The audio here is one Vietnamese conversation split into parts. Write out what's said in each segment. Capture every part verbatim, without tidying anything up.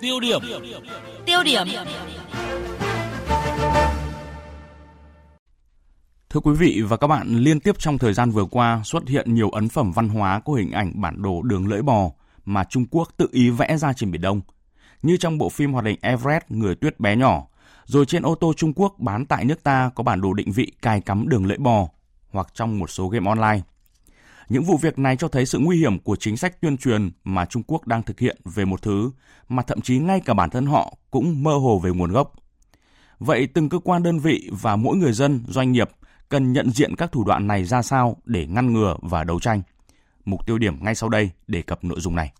Tiêu điểm. Tiêu điểm. Thưa quý vị và các bạn, liên tiếp trong thời gian vừa qua xuất hiện nhiều ấn phẩm văn hóa có hình ảnh bản đồ đường lưỡi bò mà Trung Quốc tự ý vẽ ra trên Biển Đông. Như trong bộ phim hoạt hình Everest, người tuyết bé nhỏ, rồi trên ô tô Trung Quốc bán tại nước ta có bản đồ định vị cài cắm đường lưỡi bò, hoặc trong một số game online. Những vụ việc này cho thấy sự nguy hiểm của chính sách tuyên truyền mà Trung Quốc đang thực hiện về một thứ mà thậm chí ngay cả bản thân họ cũng mơ hồ về nguồn gốc. Vậy từng cơ quan đơn vị và mỗi người dân, doanh nghiệp cần nhận diện các thủ đoạn này ra sao để ngăn ngừa và đấu tranh? Mục tiêu điểm ngay sau đây đề cập nội dung này.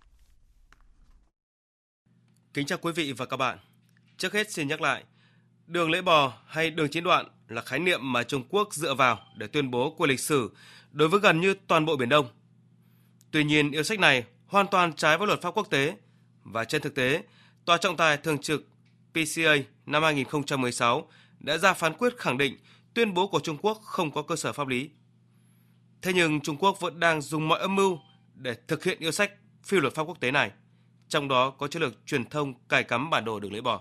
Kính chào quý vị và các bạn. Trước hết xin nhắc lại, đường lưỡi bò hay đường chín đoạn là khái niệm mà Trung Quốc dựa vào để tuyên bố của lịch sử đối với gần như toàn bộ Biển Đông. Tuy nhiên, yêu sách này hoàn toàn trái với luật pháp quốc tế và trên thực tế, Tòa trọng tài thường trực pê xê a năm hai không một sáu đã ra phán quyết khẳng định tuyên bố của Trung Quốc không có cơ sở pháp lý. Thế nhưng Trung Quốc vẫn đang dùng mọi âm mưu để thực hiện yêu sách phi luật pháp quốc tế này, trong đó có chiến lược truyền thông cài cắm bản đồ đường lưỡi bò.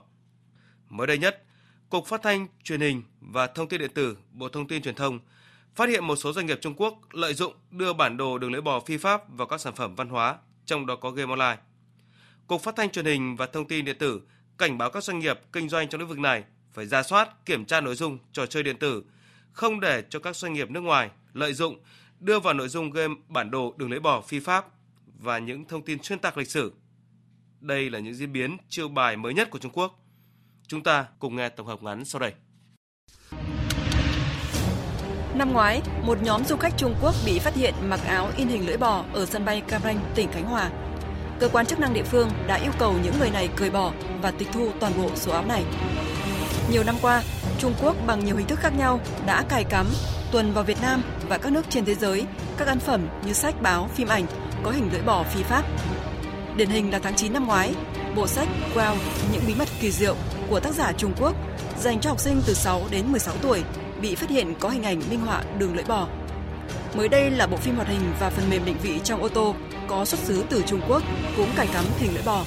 Mới đây nhất, Cục Phát thanh, Truyền hình và Thông tin điện tử, Bộ Thông tin Truyền thông phát hiện một số doanh nghiệp Trung Quốc lợi dụng đưa bản đồ đường lưỡi bò phi pháp vào các sản phẩm văn hóa, trong đó có game online. Cục Phát thanh, Truyền hình và Thông tin điện tử cảnh báo các doanh nghiệp kinh doanh trong lĩnh vực này phải rà soát, kiểm tra nội dung trò chơi điện tử, không để cho các doanh nghiệp nước ngoài lợi dụng đưa vào nội dung game bản đồ đường lưỡi bò phi pháp và những thông tin xuyên tạc lịch sử. Đây là những diễn biến chiêu bài mới nhất của Trung Quốc. Chúng ta cùng nghe tổng hợp ngắn sau đây. Năm ngoái, một nhóm du khách Trung Quốc bị phát hiện mặc áo in hình lưỡi bò ở sân bay Cam Ranh, tỉnh Khánh Hòa. Cơ quan chức năng địa phương đã yêu cầu những người này cởi bỏ và tịch thu toàn bộ số áo này. Nhiều năm qua, Trung Quốc bằng nhiều hình thức khác nhau đã cài cắm, tuồn vào Việt Nam và các nước trên thế giới các ấn phẩm như sách, báo, phim ảnh có hình lưỡi bò phi pháp. Điển hình là tháng chín năm ngoái, bộ sách Wow, những bí mật kỳ diệu của tác giả Trung Quốc dành cho học sinh từ sáu đến mười sáu tuổi bị phát hiện có hình ảnh minh họa đường lưỡi bò. Mới đây là bộ phim hoạt hình và phần mềm định vị trong ô tô có xuất xứ từ Trung Quốc cũng cài cắm hình lưỡi bò.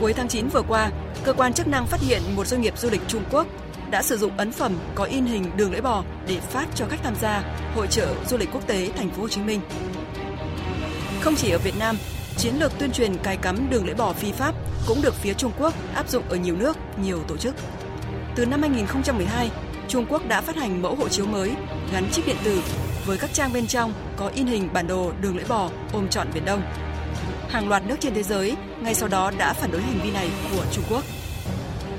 Cuối tháng chín vừa qua, cơ quan chức năng phát hiện một doanh nghiệp du lịch Trung Quốc đã sử dụng ấn phẩm có in hình đường lưỡi bò để phát cho khách tham gia hội chợ du lịch quốc tế Thành phố Hồ Chí Minh. Không chỉ ở Việt Nam, chiến lược tuyên truyền cài cắm đường lưỡi bò phi pháp cũng được phía Trung Quốc áp dụng ở nhiều nước, nhiều tổ chức. Từ năm hai không một hai, Trung Quốc đã phát hành mẫu hộ chiếu mới gắn chip điện tử với các trang bên trong có in hình bản đồ đường lưỡi bò ôm trọn Biển Đông. Hàng loạt nước trên thế giới ngay sau đó đã phản đối hành vi này của Trung Quốc.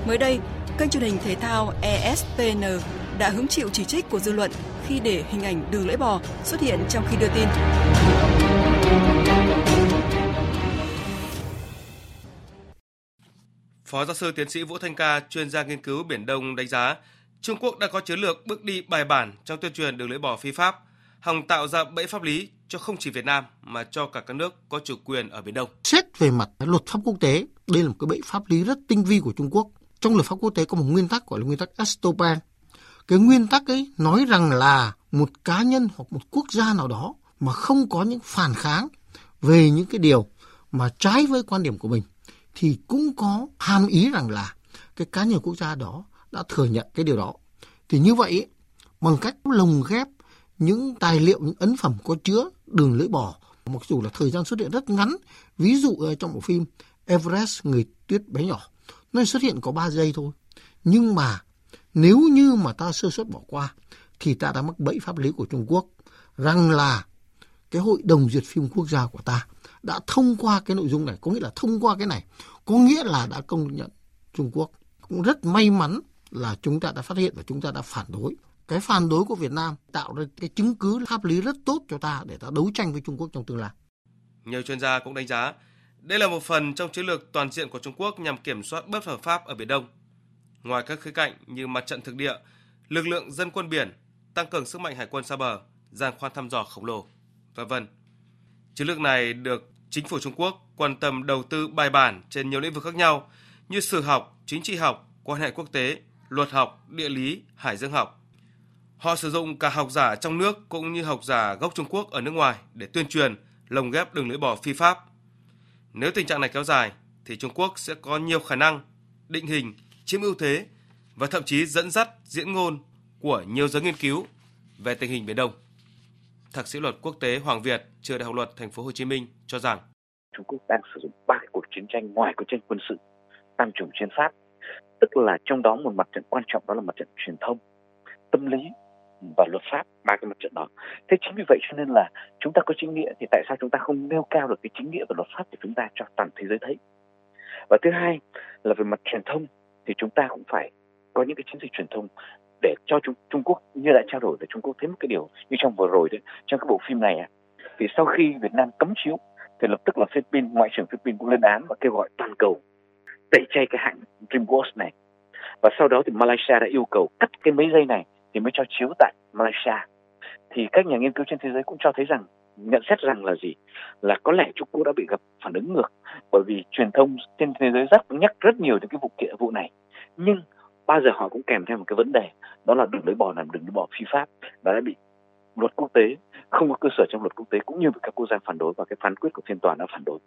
Mới đây, kênh truyền hình thể thao e ét pê en đã hứng chịu chỉ trích của dư luận khi để hình ảnh đường lưỡi bò xuất hiện trong khi đưa tin. Phó giáo sư tiến sĩ Vũ Thanh Ca, chuyên gia nghiên cứu Biển Đông đánh giá, Trung Quốc đã có chiến lược bước đi bài bản trong tuyên truyền đường lưỡi bò phi pháp, hòng tạo ra bẫy pháp lý cho không chỉ Việt Nam mà cho cả các nước có chủ quyền ở Biển Đông. Xét về mặt luật pháp quốc tế, đây là một cái bẫy pháp lý rất tinh vi của Trung Quốc. Trong luật pháp quốc tế có một nguyên tắc gọi là nguyên tắc Estopa. Cái nguyên tắc ấy nói rằng là một cá nhân hoặc một quốc gia nào đó mà không có những phản kháng về những cái điều mà trái với quan điểm của mình thì cũng có hàm ý rằng là cái cá nhân quốc gia đó đã thừa nhận cái điều đó. Thì như vậy, bằng cách lồng ghép những tài liệu, những ấn phẩm có chứa đường lưỡi bò, mặc dù là thời gian xuất hiện rất ngắn, ví dụ trong bộ phim Everest, người tuyết bé nhỏ, nó xuất hiện có ba giây thôi. Nhưng mà nếu như mà ta sơ suất bỏ qua, thì ta đã mắc bẫy pháp lý của Trung Quốc, rằng là cái Hội đồng Duyệt phim quốc gia của ta đã thông qua cái nội dung này, có nghĩa là thông qua cái này, có nghĩa là đã công nhận Trung Quốc. Cũng rất may mắn là chúng ta đã phát hiện và chúng ta đã phản đối. Cái phản đối của Việt Nam tạo ra cái chứng cứ pháp lý rất tốt cho ta để ta đấu tranh với Trung Quốc trong tương lai. Nhiều chuyên gia cũng đánh giá, đây là một phần trong chiến lược toàn diện của Trung Quốc nhằm kiểm soát bất hợp pháp ở Biển Đông. Ngoài các khía cạnh như mặt trận thực địa, lực lượng dân quân biển, tăng cường sức mạnh hải quân xa bờ, giàn khoan thăm dò khổng lồ, vân vân. Chiến lược này được chính phủ Trung Quốc quan tâm đầu tư bài bản trên nhiều lĩnh vực khác nhau như sử học, chính trị học, quan hệ quốc tế, luật học, địa lý, hải dương học. Họ sử dụng cả học giả trong nước cũng như học giả gốc Trung Quốc ở nước ngoài để tuyên truyền, lồng ghép đường lưỡi bò phi pháp. Nếu tình trạng này kéo dài, thì Trung Quốc sẽ có nhiều khả năng định hình, chiếm ưu thế và thậm chí dẫn dắt diễn ngôn của nhiều giới nghiên cứu về tình hình Biển Đông. Thạc sĩ luật quốc tế Hoàng Việt, trường Đại học Luật Thành phố Hồ Chí Minh cho rằng Trung Quốc đang sử dụng ba cuộc chiến tranh ngoài cuộc chiến quân sự, tam trùng trên Pháp, tức là trong đó một mặt trận quan trọng đó là mặt trận truyền thông, tâm lý và luật pháp, ba cái mặt trận đó. Thế chính vì vậy cho nên là chúng ta có chính nghĩa thì tại sao chúng ta không nêu cao được cái chính nghĩa và luật pháp của chúng ta cho toàn thế giới thấy? Và thứ hai là về mặt truyền thông thì chúng ta cũng phải có những cái chiến dịch truyền thông để cho Trung, Trung Quốc, như đã trao đổi, để Trung Quốc thấy một cái điều như trong vừa rồi đấy, trong cái bộ phim này, thì sau khi Việt Nam cấm chiếu thì lập tức là Philippines, ngoại trưởng Philippines cũng lên án và kêu gọi toàn cầu tẩy chay cái hãng DreamWorks này. Và sau đó thì Malaysia đã yêu cầu cắt cái mấy giây này thì mới cho chiếu tại Malaysia. Thì các nhà nghiên cứu trên thế giới cũng cho thấy rằng, nhận xét rằng là gì? Là có lẽ Trung Quốc đã bị gặp phản ứng ngược, bởi vì truyền thông trên thế giới rất nhắc rất nhiều đến cái vụ kiện vụ này. Nhưng bao giờ họ cũng kèm theo một cái vấn đề, đó là đừng lấy bỏ làm đừng lấy bỏ phi pháp, và đã bị luật quốc tế, không có cơ sở trong luật quốc tế cũng như các quốc gia phản đối và cái phán quyết của phiên tòa đã phản đối.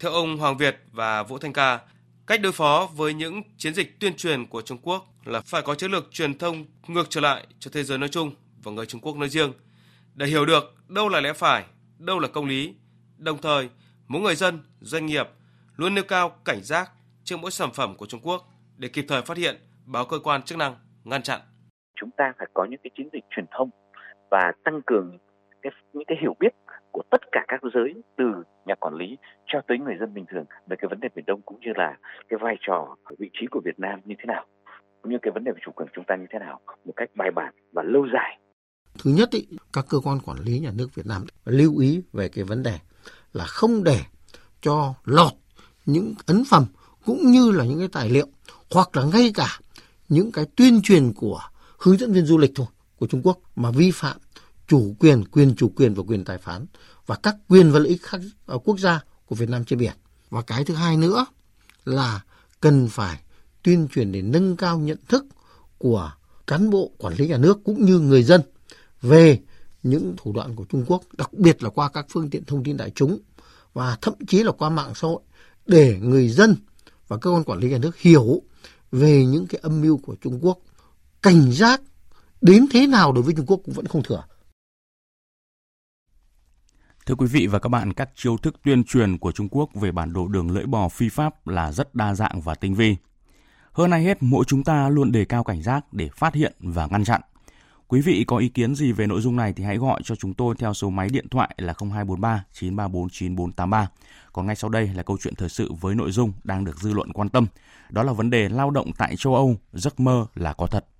Theo ông Hoàng Việt và Vũ Thanh Ca, cách đối phó với những chiến dịch tuyên truyền của Trung Quốc là phải có chiến lược truyền thông ngược trở lại cho thế giới nói chung và người Trung Quốc nói riêng, để hiểu được đâu là lẽ phải, đâu là công lý. Đồng thời, mỗi người dân, doanh nghiệp luôn nêu cao cảnh giác trước mỗi sản phẩm của Trung Quốc để kịp thời phát hiện, báo cơ quan chức năng ngăn chặn. Chúng ta phải có những cái chiến dịch truyền thông và tăng cường cái, những cái hiểu biết của tất cả các giới, từ nhà quản lý cho tới người dân bình thường về cái vấn đề Biển Đông, cũng như là cái vai trò, vị trí của Việt Nam như thế nào, cũng như cái vấn đề về chủ quyền chúng ta như thế nào, một cách bài bản và lâu dài. Thứ nhất, ý, các cơ quan quản lý nhà nước Việt Nam lưu ý về cái vấn đề là không để cho lọt những ấn phẩm cũng như là những cái tài liệu, hoặc là ngay cả những cái tuyên truyền của hướng dẫn viên du lịch thôi của Trung Quốc mà vi phạm chủ quyền, quyền chủ quyền và quyền tài phán và các quyền và lợi ích khác quốc gia của Việt Nam trên biển. Và cái thứ hai nữa là cần phải tuyên truyền để nâng cao nhận thức của cán bộ quản lý nhà nước cũng như người dân về những thủ đoạn của Trung Quốc, đặc biệt là qua các phương tiện thông tin đại chúng và thậm chí là qua mạng xã hội, để người dân và cơ quan quản lý nhà nước hiểu về những cái âm mưu của Trung Quốc, cảnh giác đến thế nào đối với Trung Quốc cũng vẫn không thừa. Thưa quý vị và các bạn, các chiêu thức tuyên truyền của Trung Quốc về bản đồ đường lưỡi bò phi pháp là rất đa dạng và tinh vi. Hơn ai hết, mỗi chúng ta luôn đề cao cảnh giác để phát hiện và ngăn chặn. Quý vị có ý kiến gì về nội dung này thì hãy gọi cho chúng tôi theo số máy điện thoại là không hai bốn ba chín ba bốn chín bốn tám ba. Còn ngay sau đây là câu chuyện thời sự với nội dung đang được dư luận quan tâm. Đó là vấn đề lao động tại châu Âu, giấc mơ là có thật.